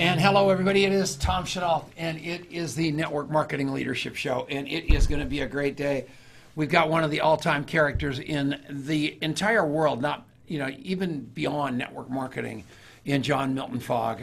And hello, everybody. It is Tom Chenault, and it is the Network Marketing Leadership Show, and it is going to be a great day. We've got one of the all-time characters in the entire world, not even beyond network marketing, in John Milton Fogg.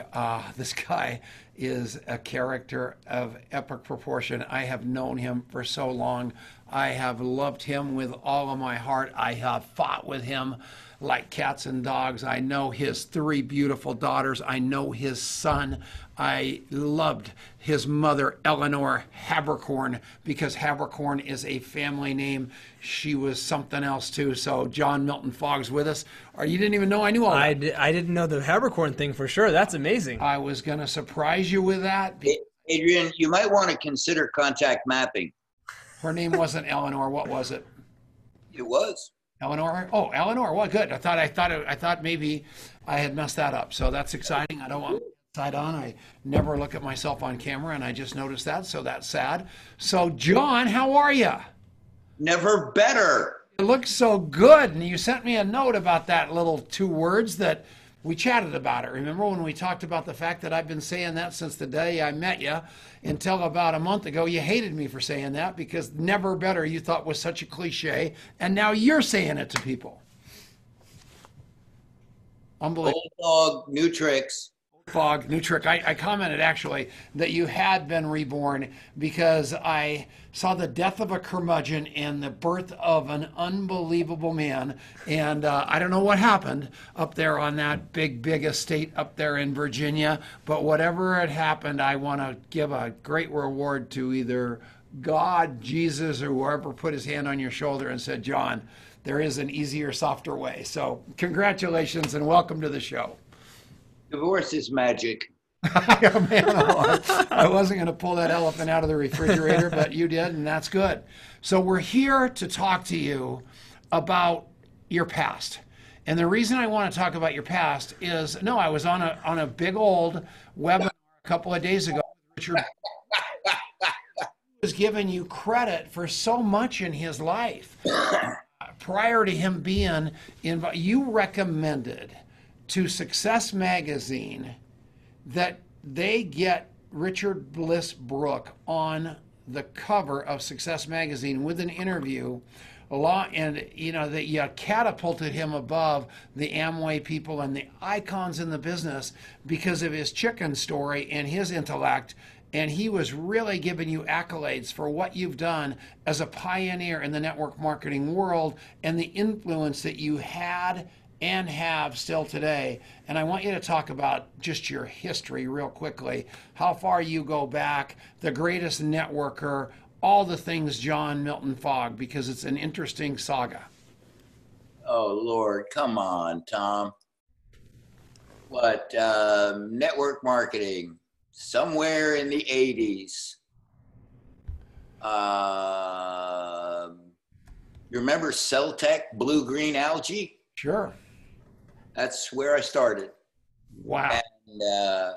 This guy is a character of epic proportion. I have known him for so long. I have loved him with all of my heart. I have fought with him like cats and dogs. I know his three beautiful daughters. I know his son. I loved his mother, Eleanor Haberkorn, because Haberkorn is a family name. She was something else too. So John Milton Fogg's with us. Or you didn't even know I knew all that. I didn't know the Haberkorn thing for sure. That's amazing. I was going to surprise you with that. Adrian, you might want to consider contact mapping. Her name wasn't Eleanor. What was it? It was Eleanor. Oh, Eleanor. Well, good. I thought maybe I had messed that up. So that's exciting. I don't want to side on. I never look at myself on camera, and I just noticed that. So that's sad. So John, how are you? Never better. You look so good, and you sent me a note about that little two words that we chatted about it. Remember when we talked about the fact that I've been saying that since the day I met you until about a month ago? You hated me for saying that because never better you thought was such a cliche, and now you're saying it to people. Unbelievable. Old dog, new tricks. Fogg, new trick. I commented actually that you had been reborn because I saw the death of a curmudgeon and the birth of an unbelievable man. And I don't know what happened up there on that big estate up there in Virginia, but whatever had happened, I want to give a great reward to either God, Jesus, or whoever put his hand on your shoulder and said, John, there is an easier, softer way. So congratulations and welcome to the show. Divorce is magic. Oh, man, I wasn't going to pull that elephant out of the refrigerator, but you did, and that's good. So we're here to talk to you about your past. And the reason I want to talk about your past is, no, I was on a big old webinar a couple of days ago. Richard was giving you credit for so much in his life. Prior to him being involved, you recommended to Success Magazine that they get Richard Bliss Brooke on the cover of Success Magazine with an interview, and that you catapulted him above the Amway people and the icons in the business because of his chicken story and his intellect, and he was really giving you accolades for what you've done as a pioneer in the network marketing world and the influence that you had and have still today. And I want you to talk about just your history real quickly, how far you go back, the greatest networker, all the things John Milton Fogg, because it's an interesting saga. Oh, Lord, come on, Tom. What, network marketing, somewhere in the 80s. You remember Cell Tech, blue-green algae? Sure. That's where I started. Wow. And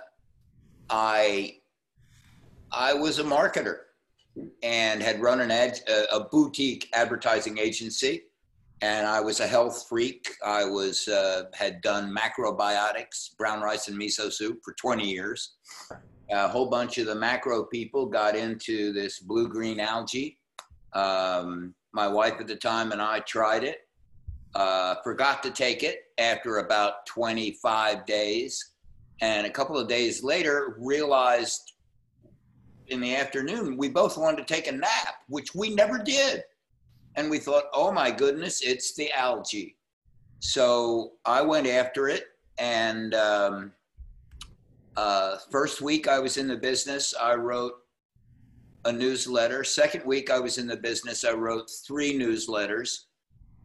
I was a marketer and had run a boutique advertising agency, and I was a health freak. I was had done macrobiotics, brown rice and miso soup for 20 years. A whole bunch of the macro people got into this blue-green algae. My wife at the time and I tried it. Forgot to take it after about 25 days, and a couple of days later realized in the afternoon we both wanted to take a nap, which we never did, and we thought, oh my goodness, it's the algae. So I went after it, and first week I was in the business, I wrote a newsletter. Second week I was in the business, I wrote 3 newsletters.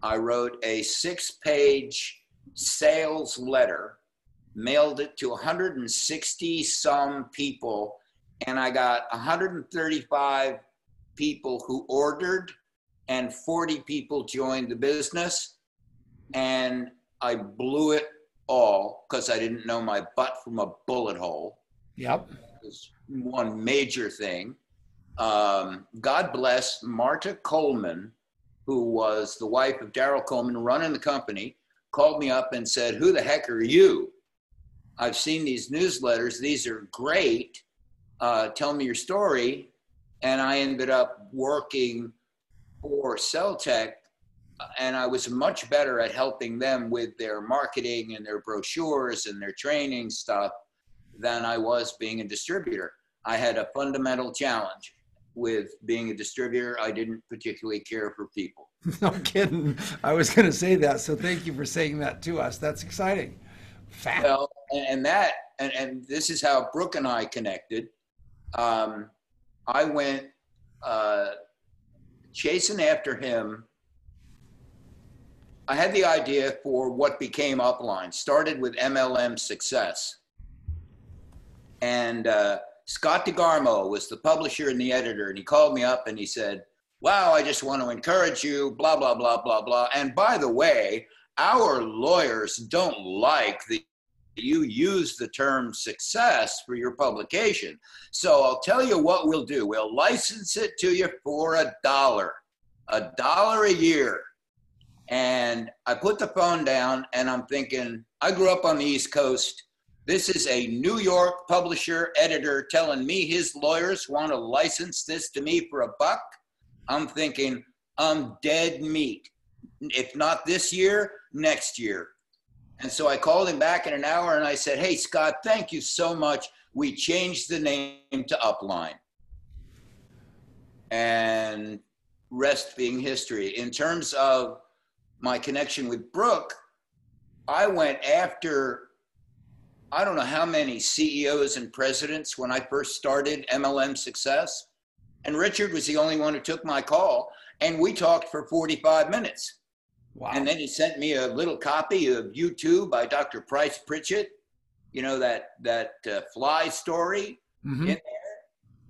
I wrote a 6-page sales letter, mailed it to 160-some people, and I got 135 people who ordered, and 40 people joined the business, and I blew it all because I didn't know my butt from a bullet hole. Yep. That was one major thing. God bless Marta Coleman, who was the wife of Daryl Coleman running the company, called me up and said, who the heck are you? I've seen these newsletters. These are great. Tell me your story. And I ended up working for Cell Tech, and I was much better at helping them with their marketing and their brochures and their training stuff than I was being a distributor. I had a fundamental challenge with being a distributor. I didn't particularly care for people. No kidding. I was going to say that. So thank you for saying that to us. That's exciting. Fact. Well, and this is how Brooke and I connected. I went chasing after him. I had the idea for what became Upline. Started with MLM Success. And Scott DeGarmo was the publisher and the editor, and he called me up and he said, wow, I just want to encourage you, blah, blah, blah, blah, blah. And by the way, our lawyers don't like that you use the term success for your publication. So I'll tell you what we'll do. We'll license it to you for $1 a year. And I put the phone down and I'm thinking, I grew up on the East Coast. This is a New York publisher editor telling me his lawyers want to license this to me for $1. I'm thinking, I'm dead meat. If not this year, next year. And so I called him back in an hour and I said, hey, Scott, thank you so much. We changed the name to Upline. And rest being history. In terms of my connection with Brooke, I went after, I don't know how many CEOs and presidents when I first started MLM Success. And Richard was the only one who took my call. And we talked for 45 minutes. Wow. And then he sent me a little copy of You Too by Dr. Price Pritchett, you know, that fly story in there.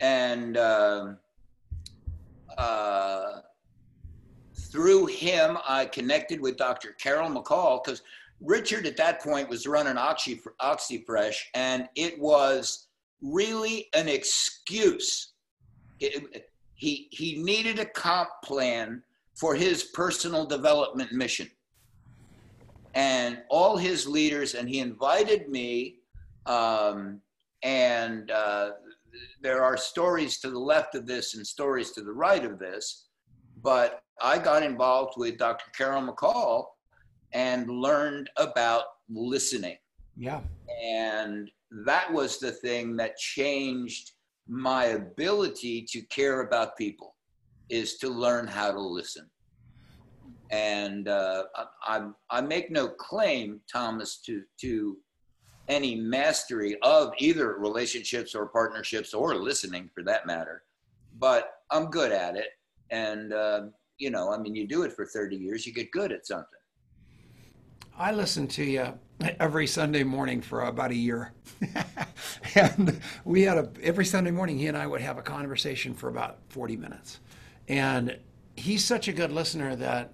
And through him, I connected with Dr. Carol McCall, because Richard at that point was running Oxyfresh, and it was really an excuse. He needed a comp plan for his personal development mission and all his leaders. And he invited me. There are stories to the left of this and stories to the right of this, but I got involved with Dr. Carol McCall and learned about listening. Yeah. And that was the thing that changed my ability to care about people, is to learn how to listen. And I make no claim, Thomas, to any mastery of either relationships or partnerships or listening for that matter, but I'm good at it. And, you know, I mean, you do it for 30 years, you get good at something. I listen to you every Sunday morning for about a year. And we had every Sunday morning, he and I would have a conversation for about 40 minutes. And he's such a good listener that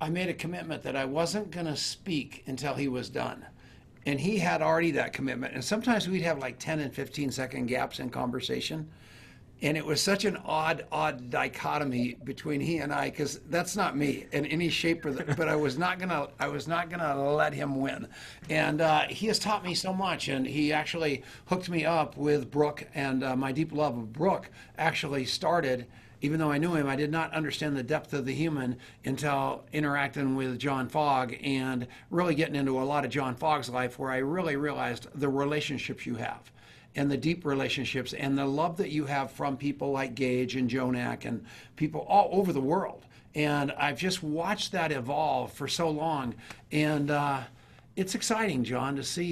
I made a commitment that I wasn't going to speak until he was done. And he had already that commitment. And sometimes we'd have like 10 and 15 second gaps in conversation. And it was such an odd dichotomy between he and I, because that's not me in any shape or but I was not gonna let him win. And he has taught me so much, and he actually hooked me up with Brooke, and my deep love of Brooke actually started. Even though I knew him, I did not understand the depth of the human until interacting with John Fogg and really getting into a lot of John Fogg's life, where I really realized the relationships you have, and the deep relationships, and the love that you have from people like Gage and Jonak and people all over the world. And I've just watched that evolve for so long. And it's exciting, John, to see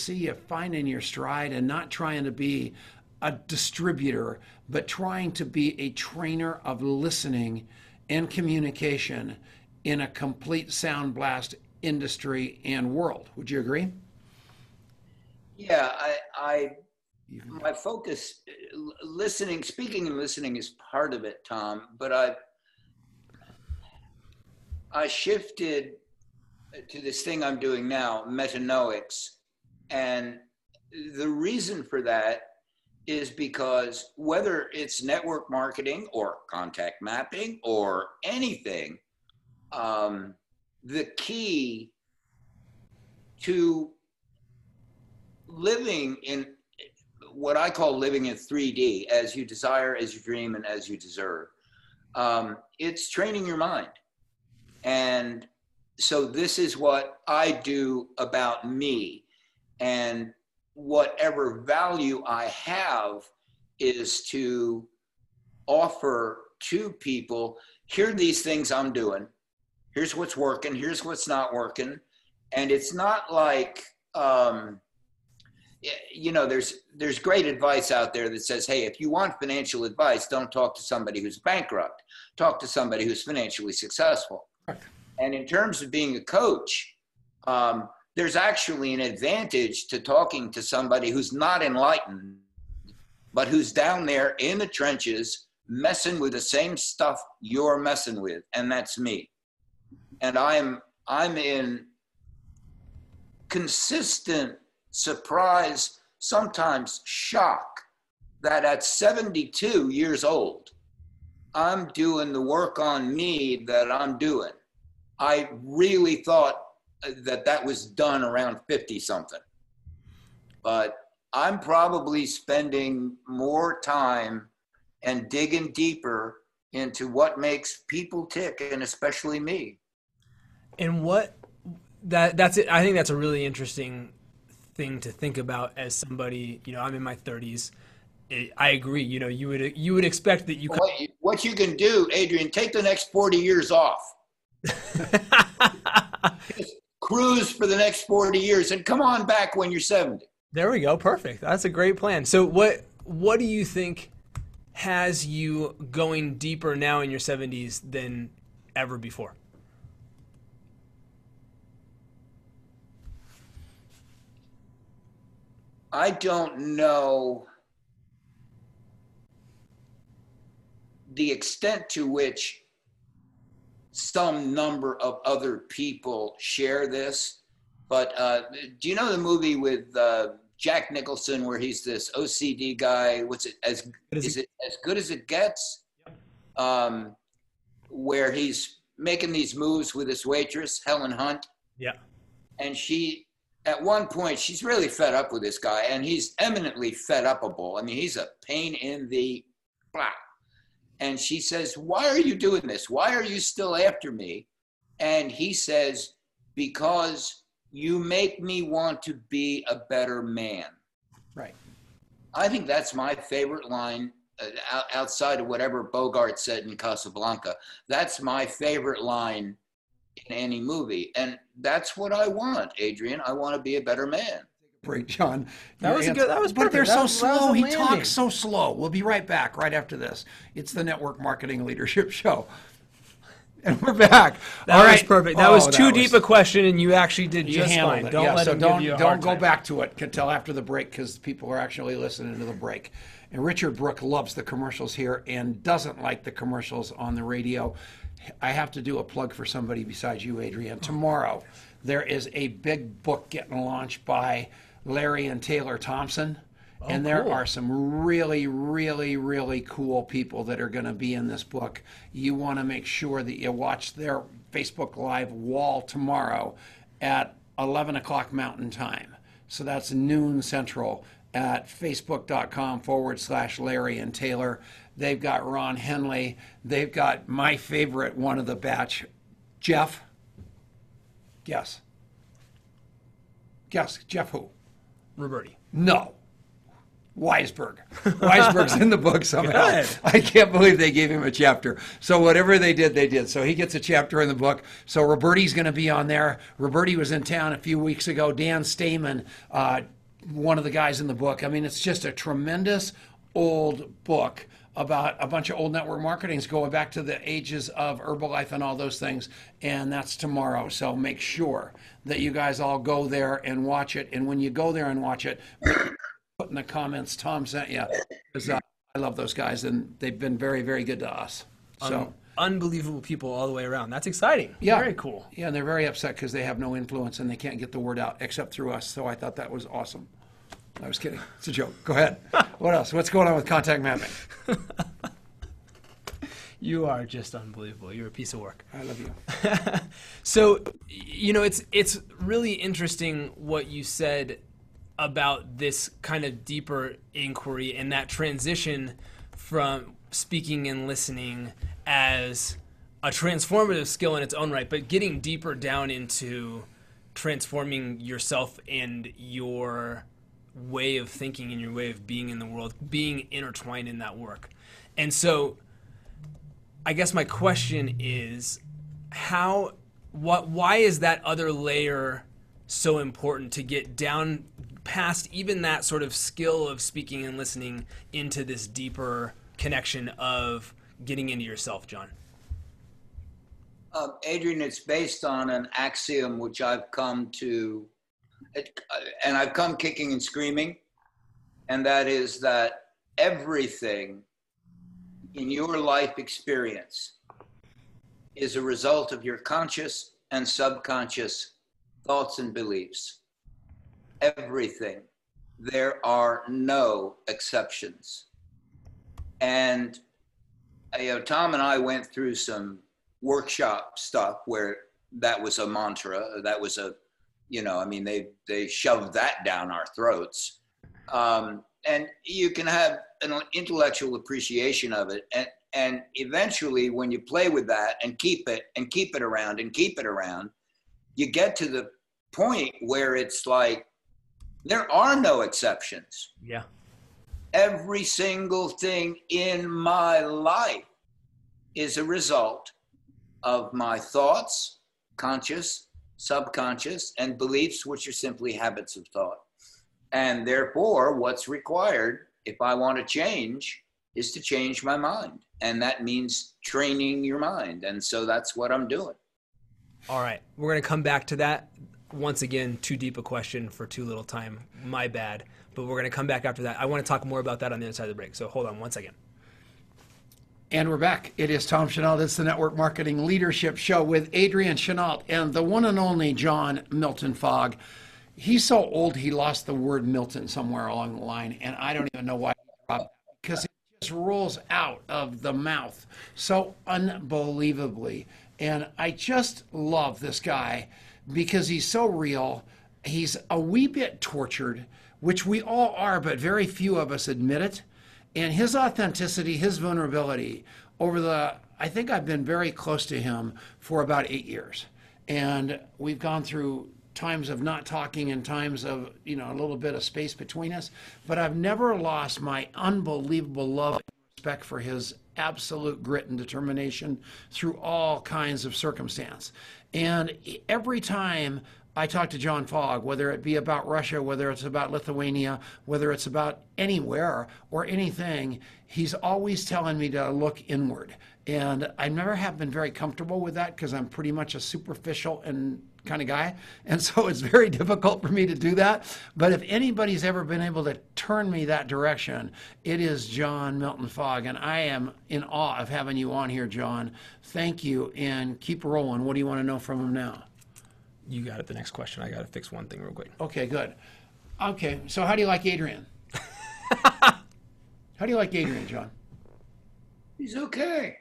you finding your stride and not trying to be a distributor, but trying to be a trainer of listening and communication in a complete sound blast industry and world. Would you agree? Yeah, my focus, listening, speaking and listening is part of it, Tom, but I shifted to this thing I'm doing now, Metanoics. And the reason for that is because whether it's network marketing or contact mapping or anything, the key to living in what I call living in 3D, as you desire, as you dream, and as you deserve. It's training your mind. And so this is what I do about me. And whatever value I have is to offer to people, here are these things I'm doing. Here's what's working. Here's what's not working. And it's not like, you know, there's great advice out there that says, hey, if you want financial advice, don't talk to somebody who's bankrupt. Talk to somebody who's financially successful. And in terms of being a coach, there's actually an advantage to talking to somebody who's not enlightened, but who's down there in the trenches messing with the same stuff you're messing with. And that's me. And I'm in consistent surprise, sometimes shock, that at 72 years old, I'm doing the work on me that I'm doing. I really thought that that was done around 50 something, but I'm probably spending more time and digging deeper into what makes people tick, and especially me. And what that's it. I think that's a really interesting thing to think about as somebody, you know, I'm in my 30s. I agree. You know, you would expect that you could. What you can do, Adrian, take the next 40 years off. Just cruise for the next 40 years and come on back when you're 70. There we go. Perfect. That's a great plan. So what do you think has you going deeper now in your 70s than ever before? I don't know the extent to which some number of other people share this, but do you know the movie with Jack Nicholson where he's this OCD guy? What's it? As Good as It Gets? Where he's making these moves with his waitress, Helen Hunt. Yeah. And she, at one point, she's really fed up with this guy, and he's eminently fed upable. I mean, he's a pain in the blah. And she says, why are you doing this? Why are you still after me? And he says, because you make me want to be a better man. Right. I think that's my favorite line outside of whatever Bogart said in Casablanca. That's my favorite line in any movie. And that's what I want, Adrian. I want to be a better man. Great, John. That was good. That was perfect. But they're so slow. He talks so slow. We'll be right back right after this. It's the Network Marketing Leadership Show. And we're back. That was perfect. That was too deep a question, and you actually did just fine. Don't let them give you a hard time. Don't go back to it until after the break, because people are actually listening to the break. And Richard Brooke loves the commercials here and doesn't like the commercials on the radio. I have to do a plug for somebody besides you, Adrian. Tomorrow, there is a big book getting launched by Larry and Taylor Thompson, and there are some really, really, really cool people that are going to be in this book. You want to make sure that you watch their Facebook Live wall tomorrow at 11 o'clock Mountain Time. So that's noon Central at facebook.com/Larry and Taylor. They've got Ron Henley. They've got my favorite one of the batch, Jeff. Guess. Jeff who? Roberti. No. Weisberg. Weisberg's in the book somehow. Good. I can't believe they gave him a chapter. So whatever they did, they did. So he gets a chapter in the book. So Roberti's going to be on there. Roberti was in town a few weeks ago. Dan Stamen, one of the guys in the book. I mean, it's just a tremendous old book about a bunch of old network marketings going back to the ages of Herbalife and all those things, and that's tomorrow. So make sure that you guys all go there and watch it. And when you go there and watch it, put in the comments, Tom sent you, because I love those guys, and they've been very, very good to us. So unbelievable people all the way around. That's exciting. Yeah. Very cool. Yeah, and they're very upset because they have no influence and they can't get the word out except through us. So I thought that was awesome. I was kidding. It's a joke. Go ahead. What else? What's going on with contact mapping? You are just unbelievable. You're a piece of work. I love you. So, you know, it's really interesting what you said about this kind of deeper inquiry and that transition from speaking and listening as a transformative skill in its own right, but getting deeper down into transforming yourself and your way of thinking and your way of being in the world, being intertwined in that work. And so I guess my question is, why is that other layer so important to get down past even that sort of skill of speaking and listening into this deeper connection of getting into yourself, John? Adrian, it's based on an axiom which I've come to, and I've come kicking and screaming, and that is that everything in your life experience is a result of your conscious and subconscious thoughts and beliefs. Everything. There are no exceptions. And Tom and I went through some workshop stuff where that was a mantra, that was a, they shoved that down our throats. And you can have an intellectual appreciation of it. And eventually when you play with that and keep it around, you get to the point where it's like, there are no exceptions. Yeah. Every single thing in my life is a result of my thoughts, conscious, subconscious, and beliefs, which are simply habits of thought. And therefore, what's required, if I want to change, is to change my mind. And that means training your mind. And so that's what I'm doing. All right. We're going to come back to that. Once again, too deep a question for too little time. My bad. But we're going to come back after that. I want to talk more about that on the other side of the break. So hold on one second. And we're back. It is Tom Chenault. It's the Network Marketing Leadership Show with Adrian Chenault and the one and only John Milton Fogg. He's so old he lost the word Milton somewhere along the line, and I don't even know why, because it just rolls out of the mouth so unbelievably. And I just love this guy because he's so real. He's a wee bit tortured, which we all are, but very few of us admit it. And his authenticity, his vulnerability over the, I think I've been very close to him for about 8 years. And we've gone through times of not talking and times of, a little bit of space between us. But I've never lost my unbelievable love and respect for his absolute grit and determination through all kinds of circumstance. And every time I talk to John Fogg, whether it be about Russia, whether it's about Lithuania, whether it's about anywhere or anything, he's always telling me to look inward. And I never have been very comfortable with that because I'm pretty much a superficial and kind of guy. And so it's very difficult for me to do that. But if anybody's ever been able to turn me that direction, it is John Milton Fogg. And I am in awe of having you on here, John. Thank you. And keep rolling. What do you want to know from him now? You got it. The next question. I got to fix one thing real quick. Okay, good. Okay, so how do you like Adrian? How do you like Adrian, John? He's okay.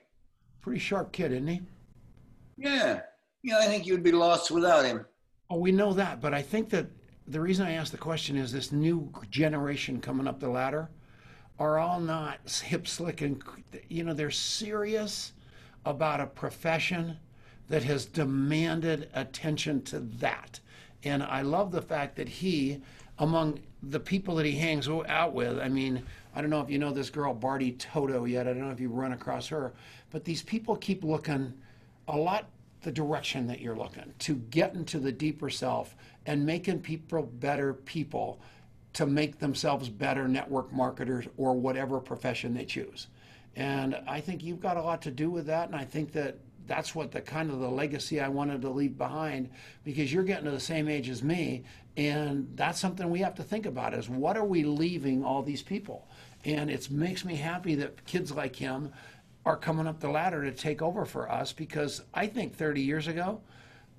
Pretty sharp kid, isn't he? Yeah. Yeah, I think you'd be lost without him. Oh, we know that, but I think that the reason I asked the question is this new generation coming up the ladder are all not hip slick and, they're serious about a profession that has demanded attention to that. And I love the fact that he, among the people that he hangs out with, I don't know if you know this girl Barty Toto yet, I don't know if you've run across her, but these people keep looking a lot the direction that you're looking, to get into the deeper self and making people better people to make themselves better network marketers or whatever profession they choose. And I think you've got a lot to do with that, and I think that that's what the kind of the legacy I wanted to leave behind, because you're getting to the same age as me, and that's something we have to think about is what are we leaving all these people? And it makes me happy that kids like him are coming up the ladder to take over for us, because I think 30 years ago,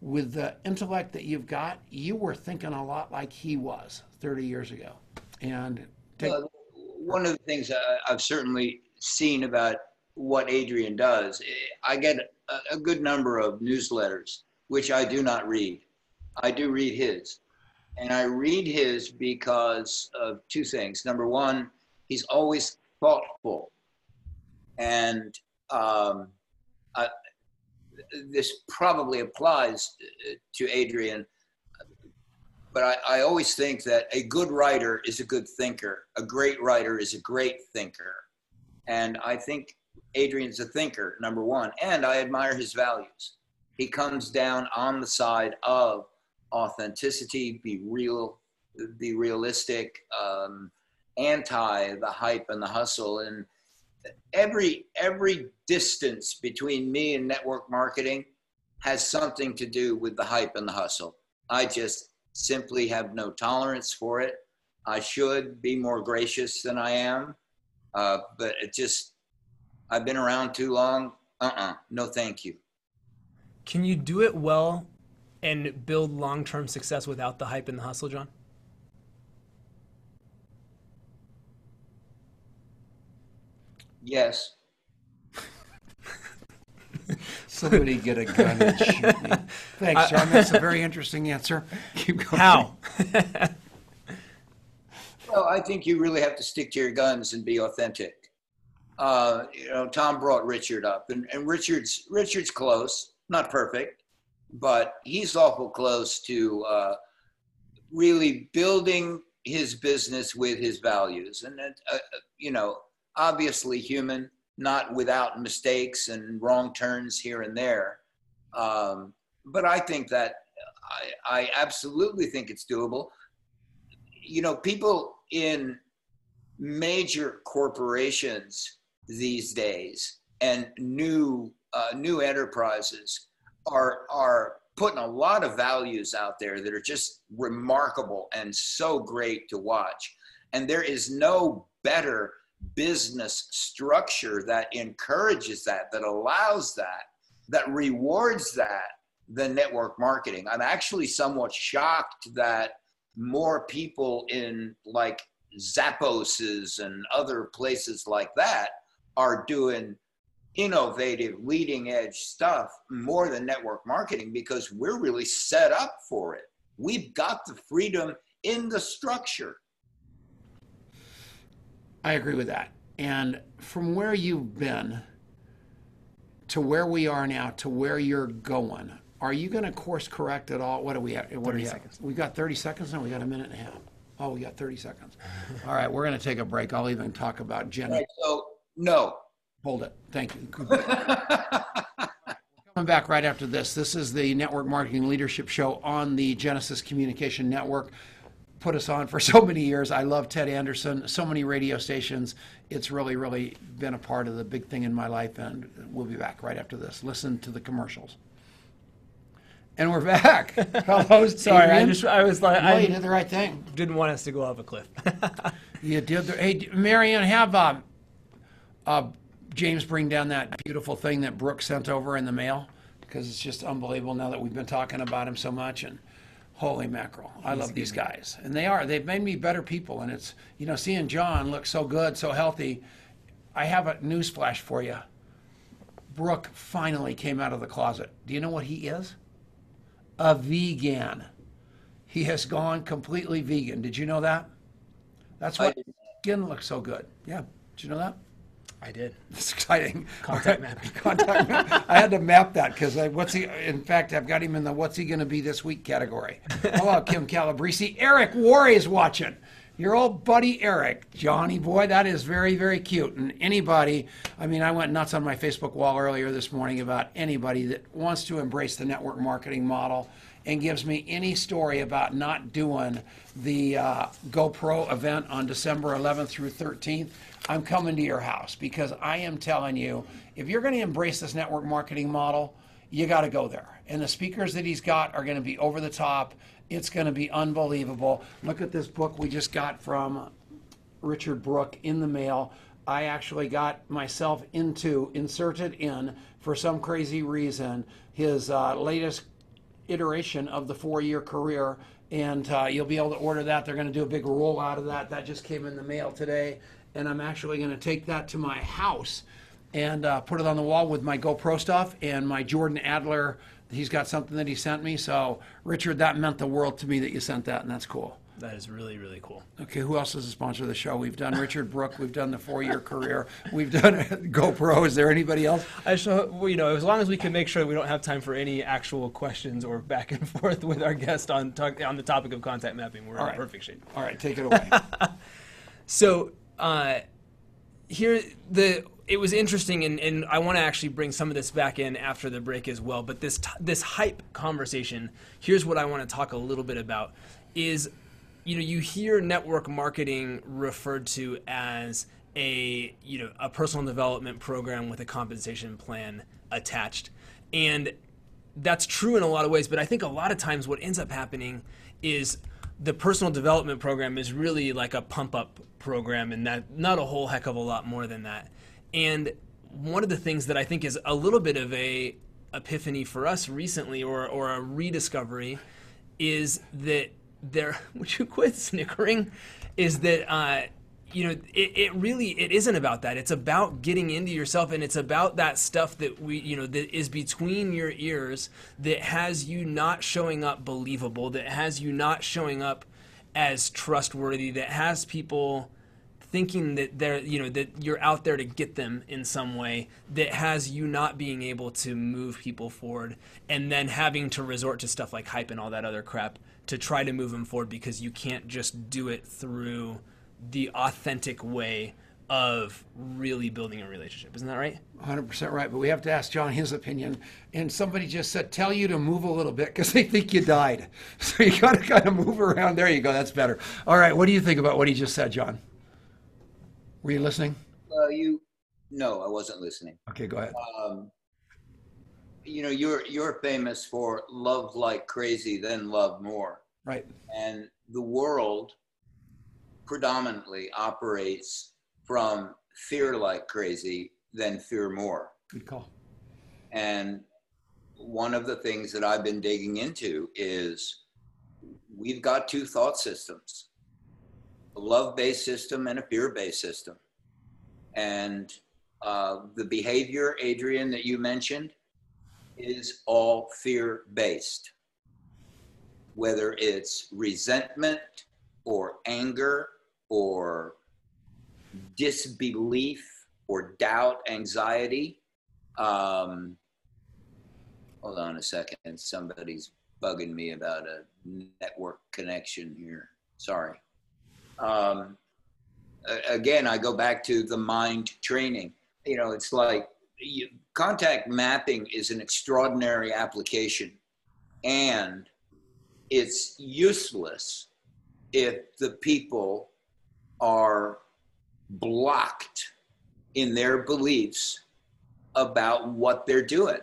with the intellect that you've got, you were thinking a lot like he was 30 years ago. And one of the things I've certainly seen about what Adrian does, I get a good number of newsletters, which I do not read. I do read his. And I read his because of two things. Number one, he's always thoughtful. And this probably applies to Adrian, but I always think that a good writer is a good thinker. A great writer is a great thinker. And I think Adrian's a thinker, number one. And I admire his values. He comes down on the side of authenticity, be real, be realistic, anti the hype and the hustle. And every distance between me and network marketing has something to do with the hype and the hustle. I just simply have no tolerance for it. I should be more gracious than I am, but it just, I've been around too long. No, thank you. Can you do it well and build long-term success without the hype and the hustle, John? Yes. Somebody get a gun and shoot me. Thanks, John. That's a very interesting answer. Keep going. How? Well, I think you really have to stick to your guns and be authentic. You know, Tom brought Richard up, and Richard's close, not perfect, but he's awful close to really building his business with his values. And, you know, obviously human, not without mistakes and wrong turns here and there. But I think that I absolutely think it's doable. You know, people in major corporations these days and new enterprises are putting a lot of values out there that are just remarkable and so great to watch. And there is no better business structure that encourages that, that allows that, that rewards that than network marketing. I'm actually somewhat shocked that more people in like Zappos and other places like that are doing innovative, leading edge stuff more than network marketing, because we're really set up for it. We've got the freedom in the structure. I agree with that. And from where you've been to where we are now to where you're going, are you going to course correct at all? What do we have? 30 seconds. We got 30 seconds now. We got a minute and a half. Oh, we got 30 seconds. All right, we're going to take a break. I'll even talk about Jenny. Right, so, no. Hold it. Thank you. Coming back right after this. This is the Network Marketing Leadership Show on the Genesis Communication Network. Put us on for so many years. I love Ted Anderson, so many radio stations. It's really, really been a part of the big thing in my life, and we'll be back right after this. Listen to the commercials. And we're back. Hello, sorry, Adrian. I was like, I did the right thing. Didn't want us to go off a cliff. You did. Hey, Marianne, have James bring down that beautiful thing that Brooke sent over in the mail, because it's just unbelievable now that we've been talking about him so much. And holy mackerel, I love these guys. And they are, they've made me better people. And it's, you know, seeing John look so good, so healthy. I have a newsflash for you. Brooke finally came out of the closet. Do you know what he is? A vegan. He has gone completely vegan. Did you know that? That's why skin looks so good. Yeah, did you know that? I did. It's exciting. Contact mapping. Contact mapping. I had to map that because in fact, I've got him in the what's he going to be this week category. Hello, Kim Calabrese. Eric Worre is watching. Your old buddy Eric, Johnny boy, that is very, very cute. And anybody, I mean, I went nuts on my Facebook wall earlier this morning about anybody that wants to embrace the network marketing model and gives me any story about not doing the GoPro event on December 11th through 13th. I'm coming to your house, because I am telling you, if you're going to embrace this network marketing model, you got to go there. And the speakers that he's got are going to be over the top. It's going to be unbelievable. Look at this book we just got from Richard Brooke in the mail. I actually got myself inserted in, for some crazy reason, his latest iteration of the 4-year career. And you'll be able to order that. They're going to do a big rollout of that. That just came in the mail today. And I'm actually going to take that to my house and put it on the wall with my GoPro stuff and my Jordan Adler. he's got something that he sent me. So, Richard, that meant the world to me that you sent that, and that's cool. That is really, really cool. Okay, who else is a sponsor of the show? We've done Richard Brooke. We've done the 4-year career. We've done GoPro. Is there anybody else? I just, you know, as long as we can make sure that we don't have time for any actual questions or back and forth with our guest on the topic of contact mapping, we're in perfect shape. All right, take it away. So here, it was interesting, and I want to actually bring some of this back in after the break as well. But this hype conversation, here's what I want to talk a little bit about is, you know, you hear network marketing referred to as a, you know, a personal development program with a compensation plan attached. And that's true in a lot of ways, but I think a lot of times what ends up happening is the personal development program is really like a pump-up program, and that not a whole heck of a lot more than that. And one of the things that I think is a little bit of a epiphany for us recently, or a rediscovery, is that would you quit snickering? Is that you know, it isn't about that. It's about getting into yourself, and it's about that stuff that we, you know, that is between your ears that has you not showing up believable, that has you not showing up as trustworthy, that has people thinking that they're, you know, that you're out there to get them in some way, that has you not being able to move people forward, and then having to resort to stuff like hype and all that other crap to try to move them forward because you can't just do it through the authentic way of really building a relationship. Isn't that right? 100% right, but we have to ask John his opinion. And somebody just said, tell you to move a little bit because they think you died. So you got to kind of move around. There you go, that's better. All right, what do you think about what he just said, John? Were you listening? No, I wasn't listening. Okay, go ahead. You know, you're famous for love like crazy, then love more. Right. And the world predominantly operates from fear like crazy, then fear more. Good call. And one of the things that I've been digging into is we've got two thought systems. A love-based system and a fear-based system. And the behavior, Adrian, that you mentioned is all fear-based. Whether it's resentment or anger or disbelief or doubt, anxiety. Hold on a second. Somebody's bugging me about a network connection here. Sorry. Again, I go back to the mind training. You know, it's like contact mapping is an extraordinary application, and it's useless if the people are blocked in their beliefs about what they're doing.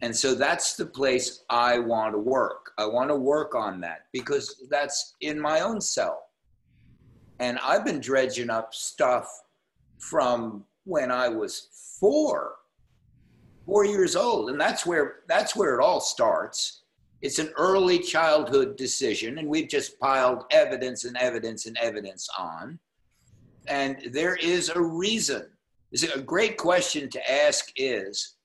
And so that's the place I want to work. I want to work on that because that's in my own self. And I've been dredging up stuff from when I was four years old. And that's where it all starts. It's an early childhood decision, and we've just piled evidence and evidence and evidence on. And there is a reason. A great question to ask is,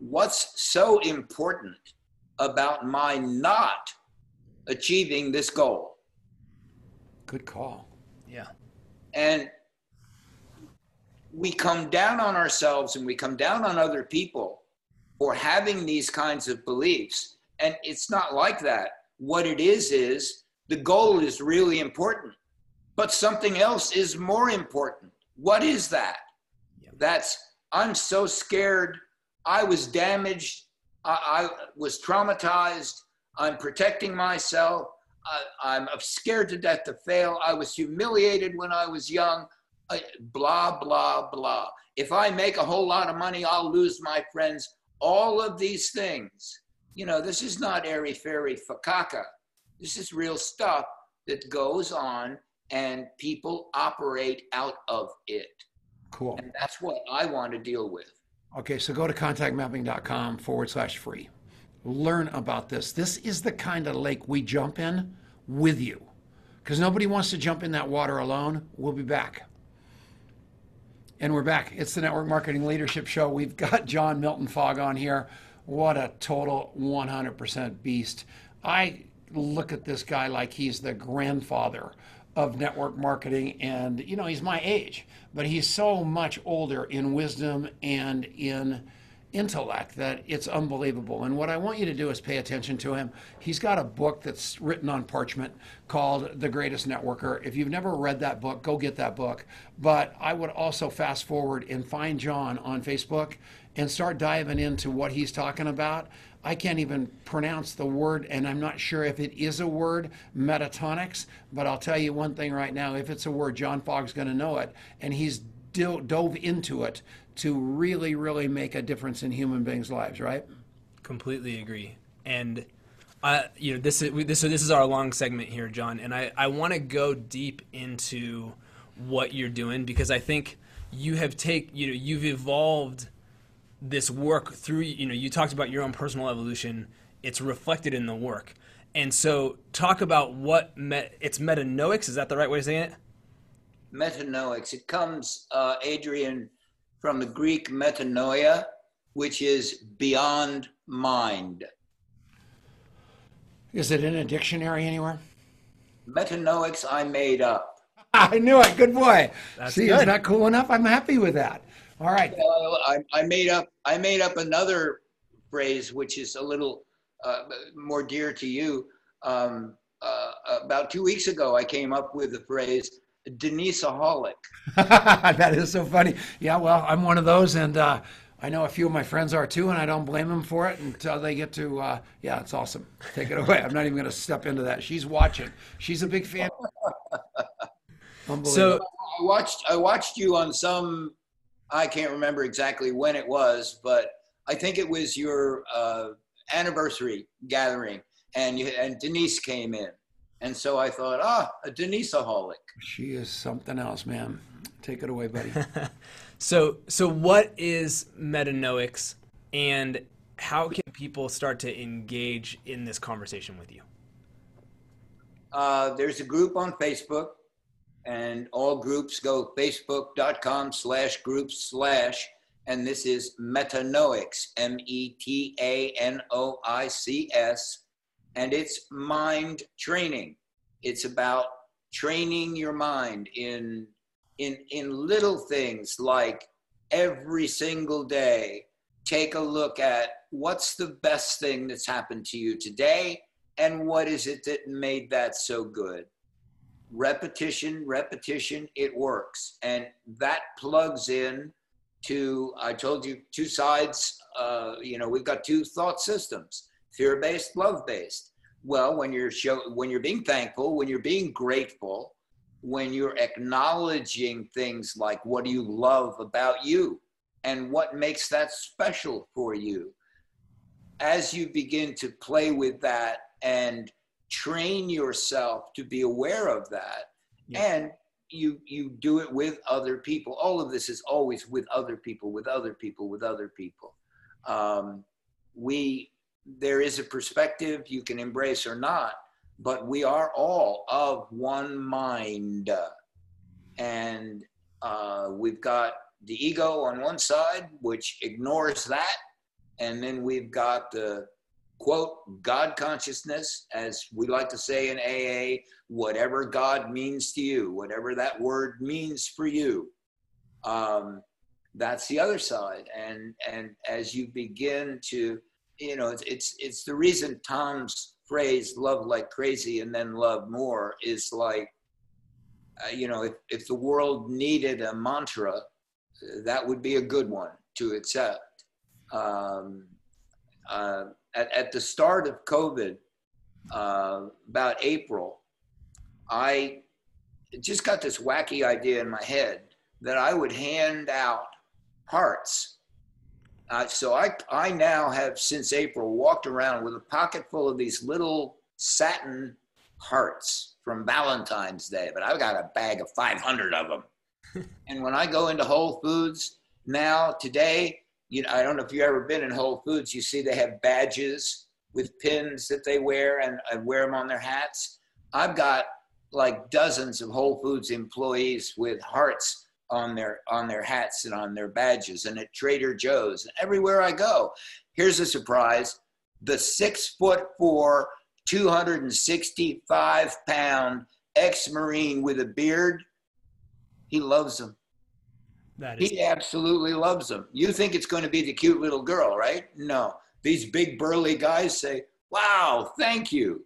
what's so important about my not achieving this goal? Good call. Yeah. And we come down on ourselves and we come down on other people for having these kinds of beliefs. And it's not like that. What it is the goal is really important, but something else is more important. What is that? Yeah. I'm so scared. I was damaged. I was traumatized. I'm protecting myself. I'm scared to death to fail. I was humiliated when I was young. Blah, blah, blah. If I make a whole lot of money, I'll lose my friends. All of these things. You know, this is not airy-fairy fakaka. This is real stuff that goes on, and people operate out of it. Cool. And that's what I want to deal with. Okay, so go to contactmapping.com/free. Learn about this. This is the kind of lake we jump in with you, because nobody wants to jump in that water alone. We'll be back. And we're back. It's the Network Marketing Leadership Show. We've got John Milton Fogg on here. What a total 100% beast. I look at this guy like he's the grandfather of network marketing, and you know, he's my age, but he's so much older in wisdom and in intellect that it's unbelievable. And what I want you to do is pay attention to him. He's got a book that's written on parchment called The Greatest Networker. If you've never read that book, go get that book. But I would also fast forward and find John on Facebook and start diving into what he's talking about. I can't even pronounce the word, and I'm not sure if it is a word, Metanoics, but I'll tell you one thing right now, if it's a word, John Fogg's gonna know it, and he's dove into it to really, really make a difference in human beings' lives, right? Completely agree. And you know, this is our long segment here, John, and I want to go deep into what you're doing, because I think you have you've evolved this work through, you know, you talked about your own personal evolution. It's reflected in the work. And so talk about what it's Metanoics. Is that the right way to say it? Metanoics. It comes, Adrian, from the Greek metanoia, which is beyond mind. Is it in a dictionary anywhere? Metanoics I made up. I knew it. Good boy. That's See, good. It's not cool enough. I'm happy with that. All right. I made up another phrase, which is a little more dear to you. About 2 weeks ago, I came up with the phrase Deniseaholic. That is so funny. Yeah, well, I'm one of those, and I know a few of my friends are too, and I don't blame them for it until they get to, yeah, it's awesome. Take it away. I'm not even going to step into that. She's watching. She's a big fan. Unbelievable. So I watched you on some, I can't remember exactly when it was, but I think it was your anniversary gathering, and Denise came in. And so I thought, a Deniseaholic. She is something else, man. Take it away, buddy. So what is Metanoics, and how can people start to engage in this conversation with you? There's a group on Facebook, and all groups go facebook.com/groups/, and this is Metanoics, Metanoics, and it's mind training. It's about training your mind in little things, like every single day, take a look at what's the best thing that's happened to you today, and what is it that made that so good? Repetition, it works. And that plugs in to, I told you, two sides. We've got two thought systems, fear-based, love-based. Well, when you're being thankful, when you're being grateful, when you're acknowledging things like what do you love about you and what makes that special for you, as you begin to play with that and train yourself to be aware of that, and you do it with other people. All of this is always with other people, with other people, with other people. There is a perspective you can embrace or not, but we are all of one mind. And we've got the ego on one side, which ignores that, and then we've got the quote, God consciousness, as we like to say in AA, whatever God means to you, whatever that word means for you. That's the other side. And as you begin to, it's the reason Tom's phrase, love like crazy and then love more, is like, if the world needed a mantra, that would be a good one to accept. At the start of COVID, about April, I just got this wacky idea in my head that I would hand out hearts. So I now have, since April, walked around with a pocket full of these little satin hearts from Valentine's Day, but I've got a bag of 500 of them. And when I go into Whole Foods now today, I don't know if you've ever been in Whole Foods. You see they have badges with pins that they wear and wear them on their hats. I've got like dozens of Whole Foods employees with hearts on their hats and on their badges, and at Trader Joe's and everywhere I go. here's a surprise, the 6'4", 265-pound ex-Marine with a beard, he loves them. He absolutely loves them. You think it's going to be the cute little girl, right? No. These big burly guys say, wow, thank you.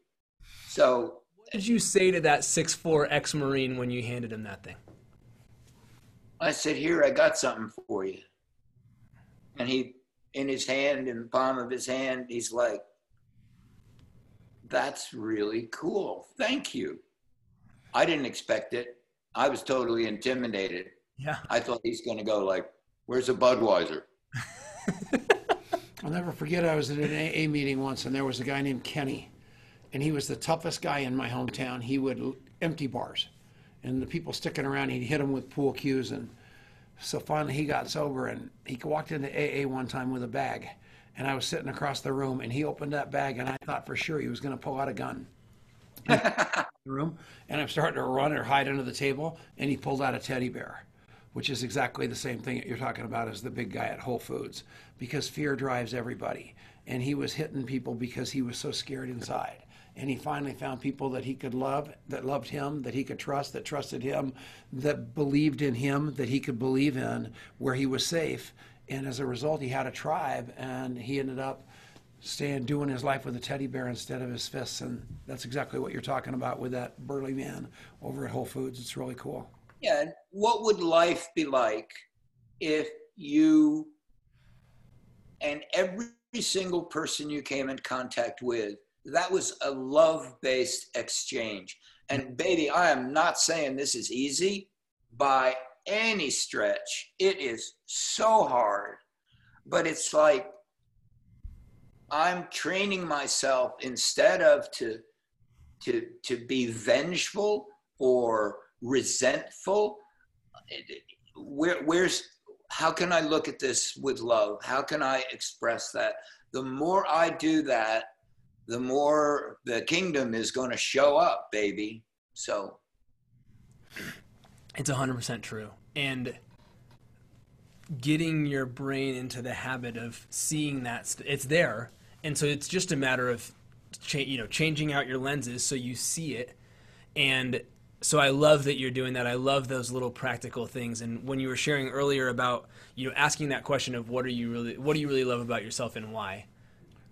So what did you say to that 6'4" ex-Marine when you handed him that thing? I said, here, I got something for you. And he, in his hand, in the palm of his hand, he's like, that's really cool. Thank you. I didn't expect it. I was totally intimidated. Yeah. I thought he's going to go like, where's a Budweiser? I'll never forget, I was at an AA meeting once, and there was a guy named Kenny, and he was the toughest guy in my hometown. He would empty bars, and the people sticking around, he'd hit them with pool cues. And so finally he got sober, and he walked into AA one time with a bag, and I was sitting across the room, and he opened that bag, and I thought for sure he was going to pull out a gun. The room, and I'm starting to run or hide under the table, and he pulled out a teddy bear, which is exactly the same thing that you're talking about as the big guy at Whole Foods, because fear drives everybody. And he was hitting people because he was so scared inside. And he finally found people that he could love, that loved him, that he could trust, that trusted him, that believed in him, that he could believe in, where he was safe. And as a result, he had a tribe, and he ended up doing his life with a teddy bear instead of his fists. And that's exactly what you're talking about with that burly man over at Whole Foods. It's really cool. Yeah, what would life be like if you and every single person you came in contact with, that was a love-based exchange? And baby, I am not saying this is easy by any stretch. It is so hard, but it's like I'm training myself instead of to be vengeful or resentful. How can I look at this with love? How can I express that? The more I do that, the more the kingdom is going to show up, baby. So it's 100% true. And getting your brain into the habit of seeing that it's there. And so it's just a matter of changing out your lenses so you see it. And so I love that you're doing that. I love those little practical things. And when you were sharing earlier about, asking that question of what do you really love about yourself and why?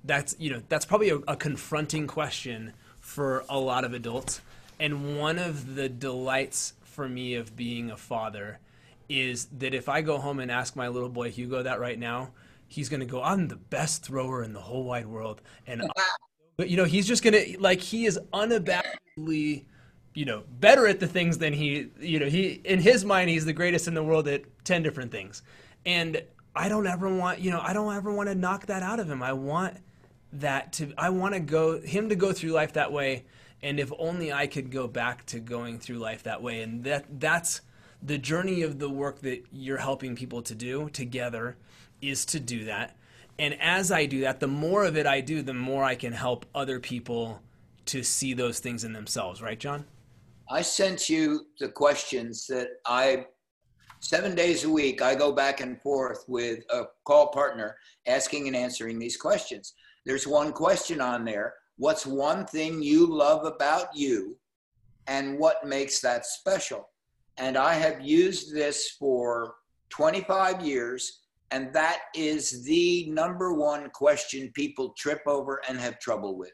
That's, that's probably a confronting question for a lot of adults. And one of the delights for me of being a father is that if I go home and ask my little boy Hugo that right now, he's going to go, I'm the best thrower in the whole wide world. And, but he's just going to, he is unabashedly better at the things than he, he, in his mind, he's the greatest in the world at 10 different things. And I don't ever want, I don't ever want to knock that out of him. I want that to, him to go through life that way. And if only I could go back to going through life that way. And that's the journey of the work that you're helping people to do together, is to do that. And as I do that, the more of it I do, the more I can help other people to see those things in themselves. Right, John? I sent you the questions that 7 days a week, I go back and forth with a call partner asking and answering these questions. There's one question on there. What's one thing you love about you and what makes that special? And I have used this for 25 years, and that is the #1 question people trip over and have trouble with.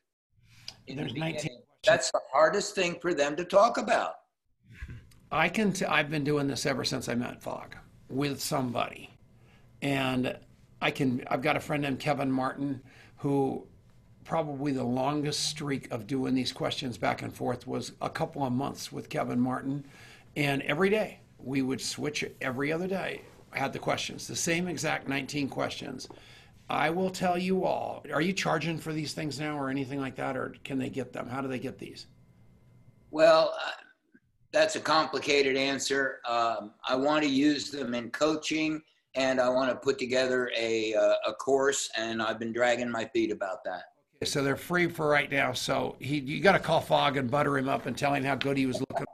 There's 19. That's the hardest thing for them to talk about. I've been doing this ever since I met Fogg with somebody. And I've got a friend named Kevin Martin, who probably the longest streak of doing these questions back and forth was a couple of months with Kevin Martin. And every day, we would switch it every other day. I had the questions, the same exact 19 questions. I will tell you all, are you charging for these things now or anything like that, or can they get them? How do they get these? Well, that's a complicated answer. I want to use them in coaching, and I want to put together a course, and I've been dragging my feet about that. Okay, so they're free for right now. So you got to call Fogg and butter him up and tell him how good he was looking.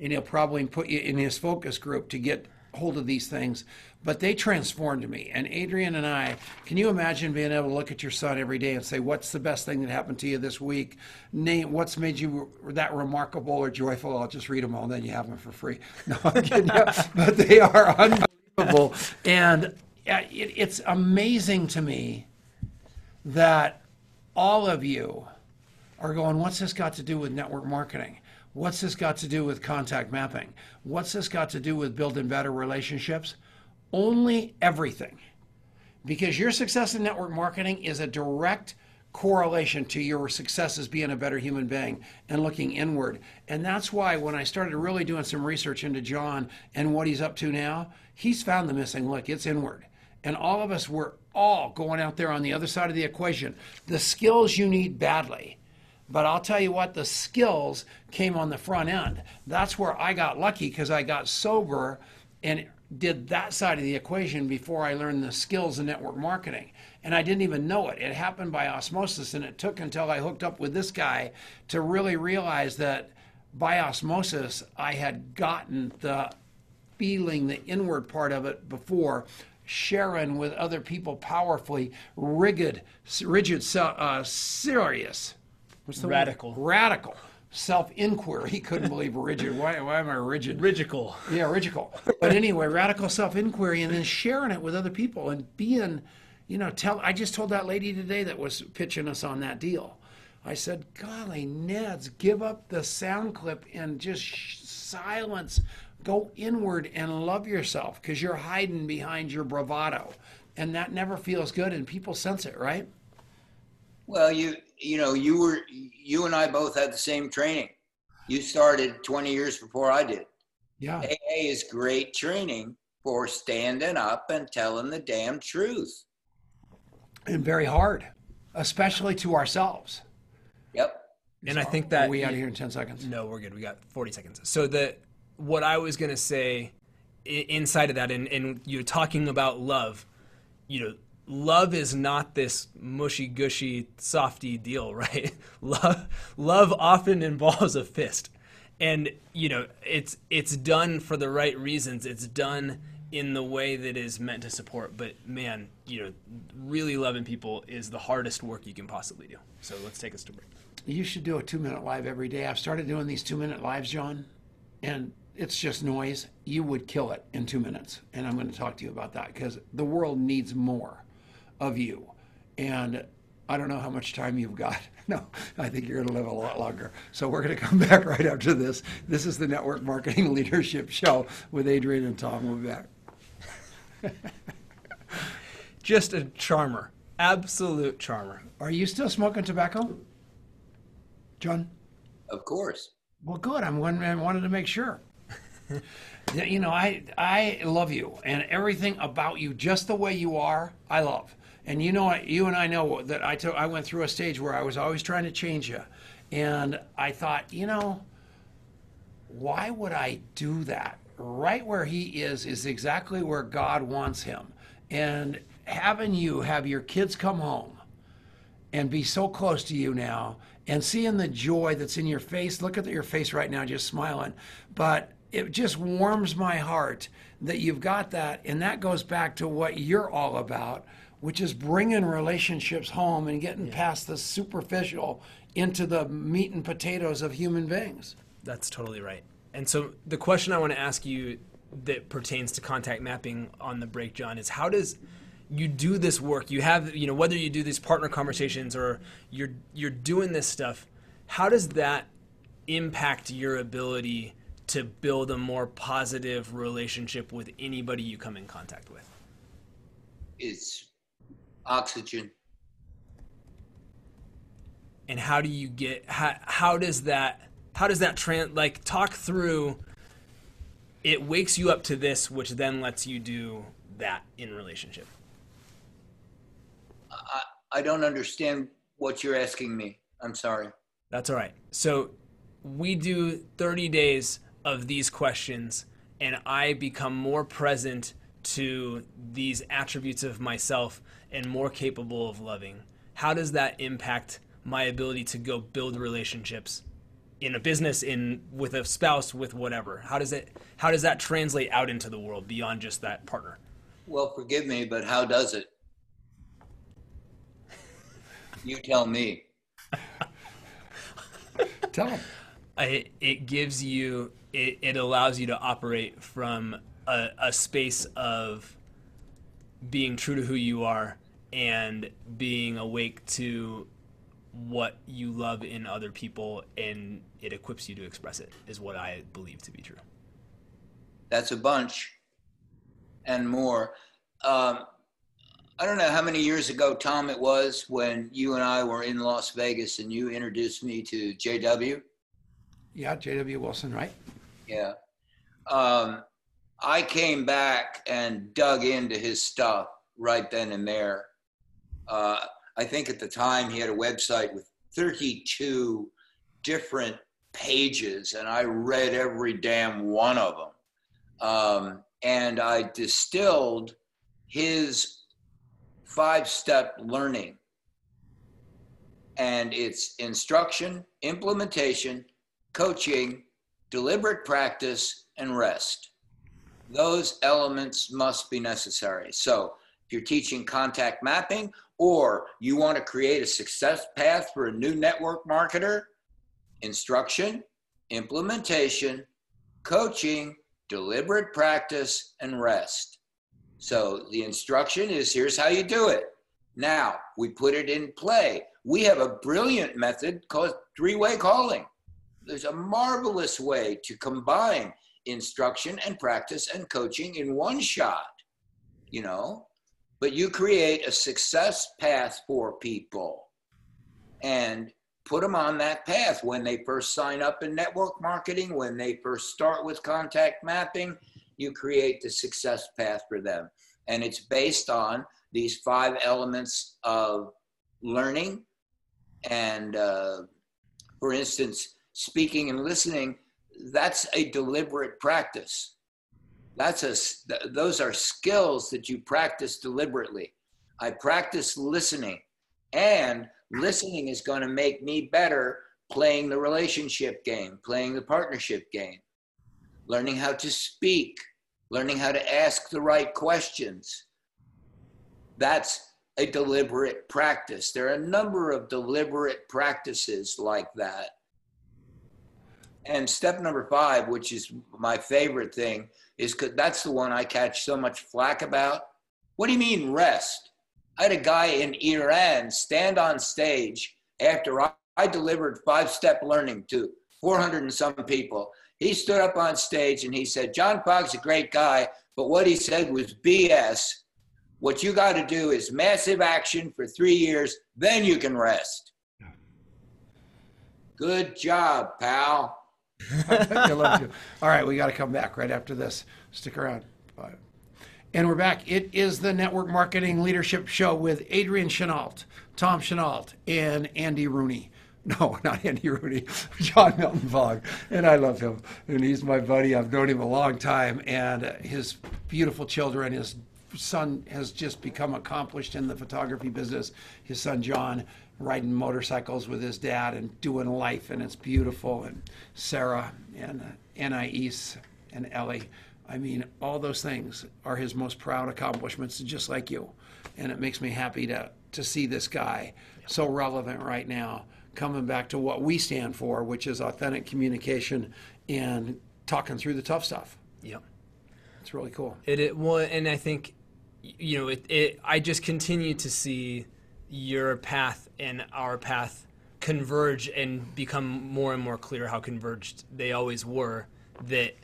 And he'll probably put you in his focus group to get hold of these things, but they transformed me. And Adrian and I, can you imagine being able to look at your son every day and say, what's the best thing that happened to you this week? Name what's made you that remarkable or joyful. I'll just read them all, then you have them for free. No, I'm kidding. But they are unbelievable. And it's amazing to me that all of you are going, what's this got to do with network marketing? What's this got to do with contact mapping? What's this got to do with building better relationships? Only everything. Because your success in network marketing is a direct correlation to your success as being a better human being and looking inward. And that's why when I started really doing some research into John and what he's up to now, he's found the missing link. It's inward. And all of us, we're all going out there on the other side of the equation. The skills you need badly. But I'll tell you what, the skills came on the front end. That's where I got lucky, because I got sober and did that side of the equation before I learned the skills in network marketing. And I didn't even know it. It happened by osmosis, and it took until I hooked up with this guy to really realize that by osmosis, I had gotten the feeling, the inward part of it before, sharing with other people powerfully, serious. What's the radical word? Radical self-inquiry. He couldn't believe rigid. Why am I rigid? Rigical. Yeah, rigical. But anyway, radical self-inquiry, and then sharing it with other people and being, you know, I just told that lady today that was pitching us on that deal. I said, golly, Neds, give up the sound clip and just silence. Go inward and love yourself, because you're hiding behind your bravado. And that never feels good, and people sense it, right? Well, you know, you and I both had the same training. You started 20 years before I did. Yeah. AA is great training for standing up and telling the damn truth. And very hard, especially to ourselves. Yep. And so, I think that... Are we out of here in 10 seconds? No, we're good. We got 40 seconds. So what I was going to say inside of that, and you're talking about love, you know, love is not this mushy-gushy, softy deal, right? Love often involves a fist. And, you know, it's done for the right reasons. It's done in the way that is meant to support. But, man, you know, really loving people is the hardest work you can possibly do. So let's take us to break. You should do a 2-minute live every day. I've started doing these 2-minute lives, John, and it's just noise. You would kill it in 2 minutes. And I'm going to talk to you about that, because the world needs more of you. And I don't know how much time you've got. No, I think you're going to live a lot longer. So we're going to come back right after this. This is the Network Marketing Leadership Show with Adrian and Tom. We'll be back. Just a charmer. Absolute charmer. Are you still smoking tobacco, John? Of course. Well, good. I wanted to make sure. You know, I love you, and everything about you, just the way you are, I love. And you know, you and I know that I went through a stage where I was always trying to change you. And I thought, you know, why would I do that? Right where he is exactly where God wants him. And having you have your kids come home and be so close to you now, and seeing the joy that's in your face, look at your face right now, just smiling. But it just warms my heart that you've got that. And that goes back to what you're all about, which is bringing relationships home and getting past the superficial into the meat and potatoes of human beings. That's totally right. And so the question I want to ask you that pertains to contact mapping on the break, John, is how does you do this work? You have, you know, whether you do these partner conversations or you're doing this stuff, how does that impact your ability to build a more positive relationship with anybody you come in contact with? It's oxygen. And how do you get, how does that like, talk through, it wakes you up to this, which then lets you do that in relationship. I don't understand what you're asking me. I'm sorry. That's all right. So we do 30 days of these questions, and I become more present to these attributes of myself and more capable of loving. How does that impact my ability to go build relationships in a business, with a spouse, with whatever? How does that translate out into the world beyond just that partner? Well, forgive me, but how does it? You tell me. Tell them. It gives you, it allows you to operate from a space of being true to who you are and being awake to what you love in other people, and it equips you to express it, is what I believe to be true. That's a bunch and more. I don't know how many years ago, Tom, it was when you and I were in Las Vegas and you introduced me to JW. Yeah, JW Wilson, right? Yeah. I came back and dug into his stuff right then and there. I think at the time he had a website with 32 different pages, and I read every damn one of them. And I distilled his five-step learning, and it's instruction, implementation, coaching, deliberate practice, and rest. Those elements must be necessary. So if you're teaching contact mapping, or you want to create a success path for a new network marketer, instruction, implementation, coaching, deliberate practice, and rest. So the instruction is, here's how you do it. Now we put it in play. We have a brilliant method called three-way calling. There's a marvelous way to combine instruction and practice and coaching in one shot, you know, but you create a success path for people and put them on that path when they first sign up in network marketing, when they first start with contact mapping. You create the success path for them. And it's based on these five elements of learning. And for instance, speaking and listening, that's a deliberate practice. Those are skills that you practice deliberately. I practice listening, and listening is going to make me better playing the relationship game, playing the partnership game. Learning how to speak, learning how to ask the right questions. That's a deliberate practice. There are a number of deliberate practices like that. And step number 5, which is my favorite thing, is that's the one I catch so much flack about. What do you mean rest? I had a guy in Iran stand on stage after I delivered five-step learning to 400 and some people. He stood up on stage and he said, John Fogg's a great guy, but what he said was BS. What you got to do is massive action for 3 years, then you can rest. Good job, pal. I love you. All right, we got to come back right after this. Stick around. Bye. And we're back. It is the Network Marketing Leadership Show with Adrian Chenault, Tom Chenault, and Andy Rooney. No, not Andy Rooney, John Milton Fogg. And I love him. And he's my buddy. I've known him a long time. And his beautiful children, his son has just become accomplished in the photography business. His son, John, riding motorcycles with his dad and doing life. And it's beautiful. And Sarah and Anais and Ellie. I mean, all those things are his most proud accomplishments, just like you. And it makes me happy to see this guy so relevant right now, coming back to what we stand for, which is authentic communication and talking through the tough stuff. Yeah, it's really cool. Well, and I think, you know, I just continue to see your path and our path converge and become more and more clear how converged they always were, that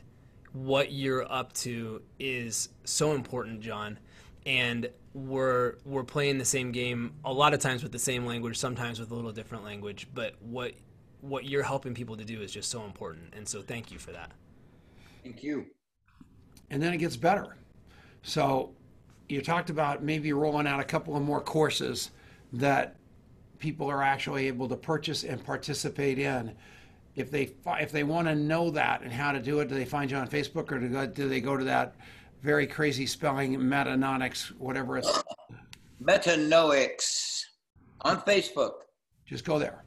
what you're up to is so important, John. And we're playing the same game a lot of times with the same language, sometimes with a little different language, but what you're helping people to do is just so important. And so thank you for that. Thank you. And then it gets better. So you talked about maybe rolling out a couple of more courses that people are actually able to purchase and participate in. If they want to know that and how to do it, do they find you on Facebook, or do they go to that very crazy spelling, Metanoics, whatever it's... Metanoics on Facebook. Just go there.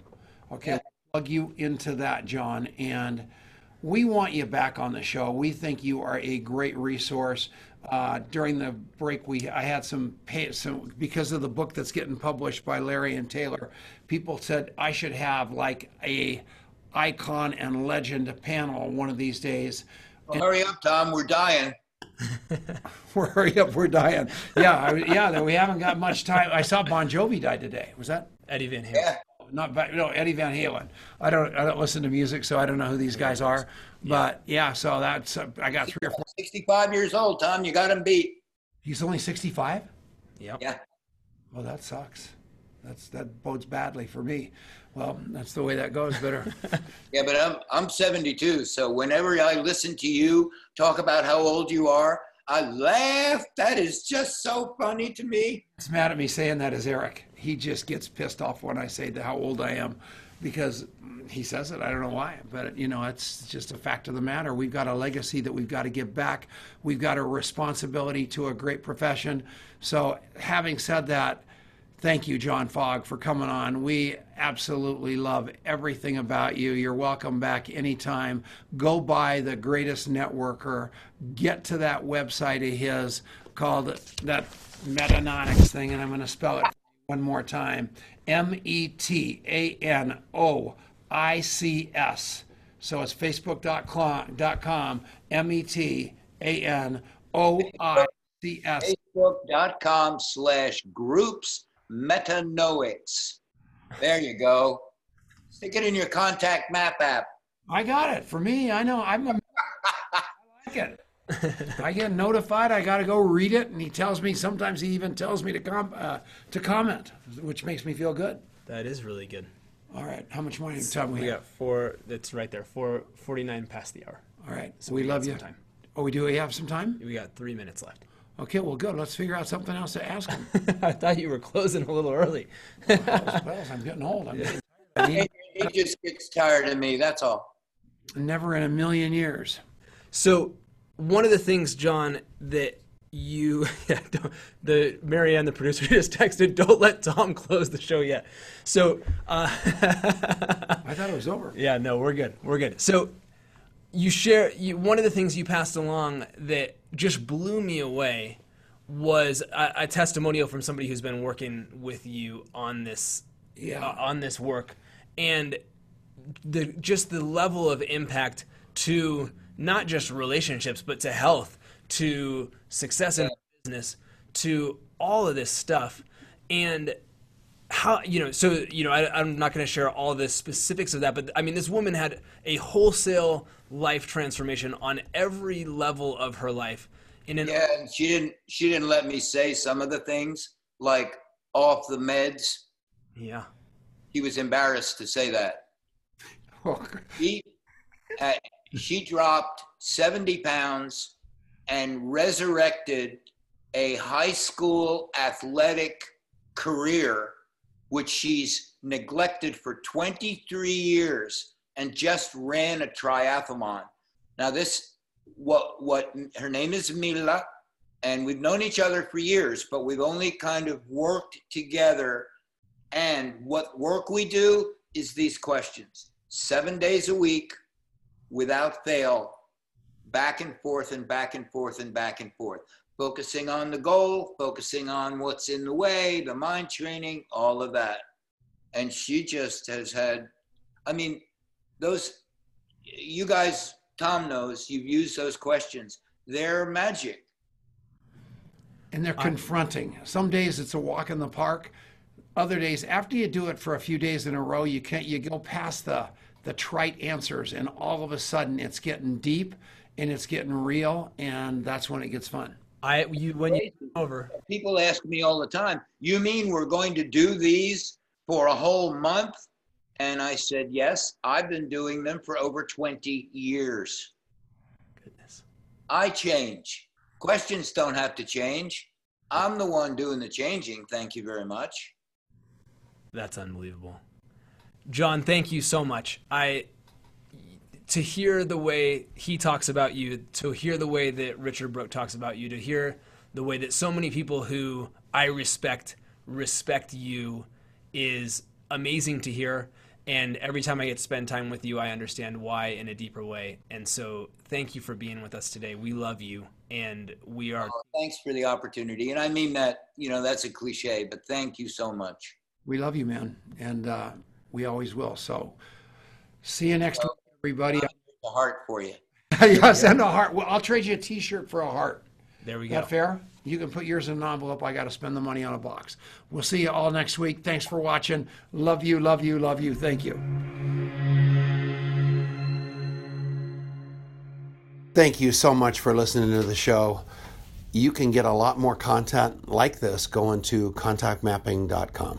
Okay. Yeah. plug you into that, John, and we want you back on the show. We think you are a great resource. During the break, I had some because of the book that's getting published by Larry and Taylor, people said I should have like a icon and legend panel one of these days. Well, hurry up, Tom, we're dying. Hurry up, we're dying. Yeah, we haven't got much time. I saw Bon Jovi die today. Was that Eddie Van Halen? Yeah. No, Eddie Van Halen. I don't listen to music, so I don't know who these guys are. But yeah, so that's I got 3 or 4. 65 years old, Tom. You got him beat. He's only 65. Yep. Yeah. Well, that sucks. That bodes badly for me. Well, that's the way that goes. Better. Yeah, but I'm 72. So whenever I listen to you talk about how old you are, I laugh. That is just so funny to me. It's mad at me saying that is Eric. He just gets pissed off when I say how old I am because he says it. I don't know why, but you know, it's just a fact of the matter. We've got a legacy that we've got to give back. We've got a responsibility to a great profession. So having said that, thank you, John Fogg, for coming on. We absolutely love everything about you. You're welcome back anytime. Go buy The Greatest Networker. Get to that website of his called that Metanoics thing, and I'm going to spell it one more time, Metanoics. So it's facebook.com, Metanoics. Facebook.com/groups. Metanoics. There you go. Stick it in your contact map app. I got it. For me, I know. I like it. I get notified. I got to go read it, and he tells me. Sometimes he even tells me to comment, which makes me feel good. That is really good. All right. How much more time we have? 4. That's right there. 4:49 past the hour. All right. So we love you. Time. Oh, we do. We have some time. We got 3 minutes left. Okay, well, good. Let's figure out something else to ask him. I thought you were closing a little early. Well, I'm getting old. I'm getting tired. He just gets tired of me. That's all. Never in a million years. So, one of the things, John, that you, Marianne, the producer, just texted, "Don't let Tom close the show yet." So, I thought it was over. Yeah, no, we're good. We're good. So, one of the things you passed along that just blew me away was a testimonial from somebody who's been working with you on this on this work, and the level of impact to not just relationships but to health, to success in business, to all of this stuff. And how, I'm not going to share all the specifics of that, but I mean, this woman had a wholesale life transformation on every level of her life. And she didn't let me say some of the things, like off the meds. Yeah. She was embarrassed to say that. Oh. She dropped 70 pounds and resurrected a high school athletic career, which she's neglected for 23 years, and just ran a triathlon. Now this, what her name is Mila, and we've known each other for years, but we've only kind of worked together. And what work we do is these questions, 7 days a week, without fail, back and forth and back and forth and back and forth. Focusing on the goal, focusing on what's in the way, the mind training, all of that. And she just has had, I mean, those, you guys, Tom knows, you've used those questions. They're magic. And they're confronting. Some days it's a walk in the park. Other days, after you do it for a few days in a row, you go past the trite answers, and all of a sudden it's getting deep and it's getting real, and that's when it gets fun. When you come over. People ask me all the time, you mean we're going to do these for a whole month? And I said, yes, I've been doing them for over 20 years. Goodness. I change. Questions don't have to change. I'm the one doing the changing. Thank you very much. That's unbelievable. John, thank you so much. To hear the way he talks about you, to hear the way that Richard Brooke talks about you, to hear the way that so many people who I respect you is amazing to hear. And every time I get to spend time with you, I understand why in a deeper way. And so thank you for being with us today. We love you. And we are. Oh, thanks for the opportunity. And I mean that, you know, that's a cliche, but thank you so much. We love you, man. And we always will. So see you next week, everybody. I'll send a heart for you. Yeah, send a heart. Well, I'll trade you a T-shirt for a heart. There we go. Is that fair? You can put yours in an envelope. I got to spend the money on a box. We'll see you all next week. Thanks for watching. Love you, love you, love you. Thank you. Thank you so much for listening to the show. You can get a lot more content like this going to contactmapping.com.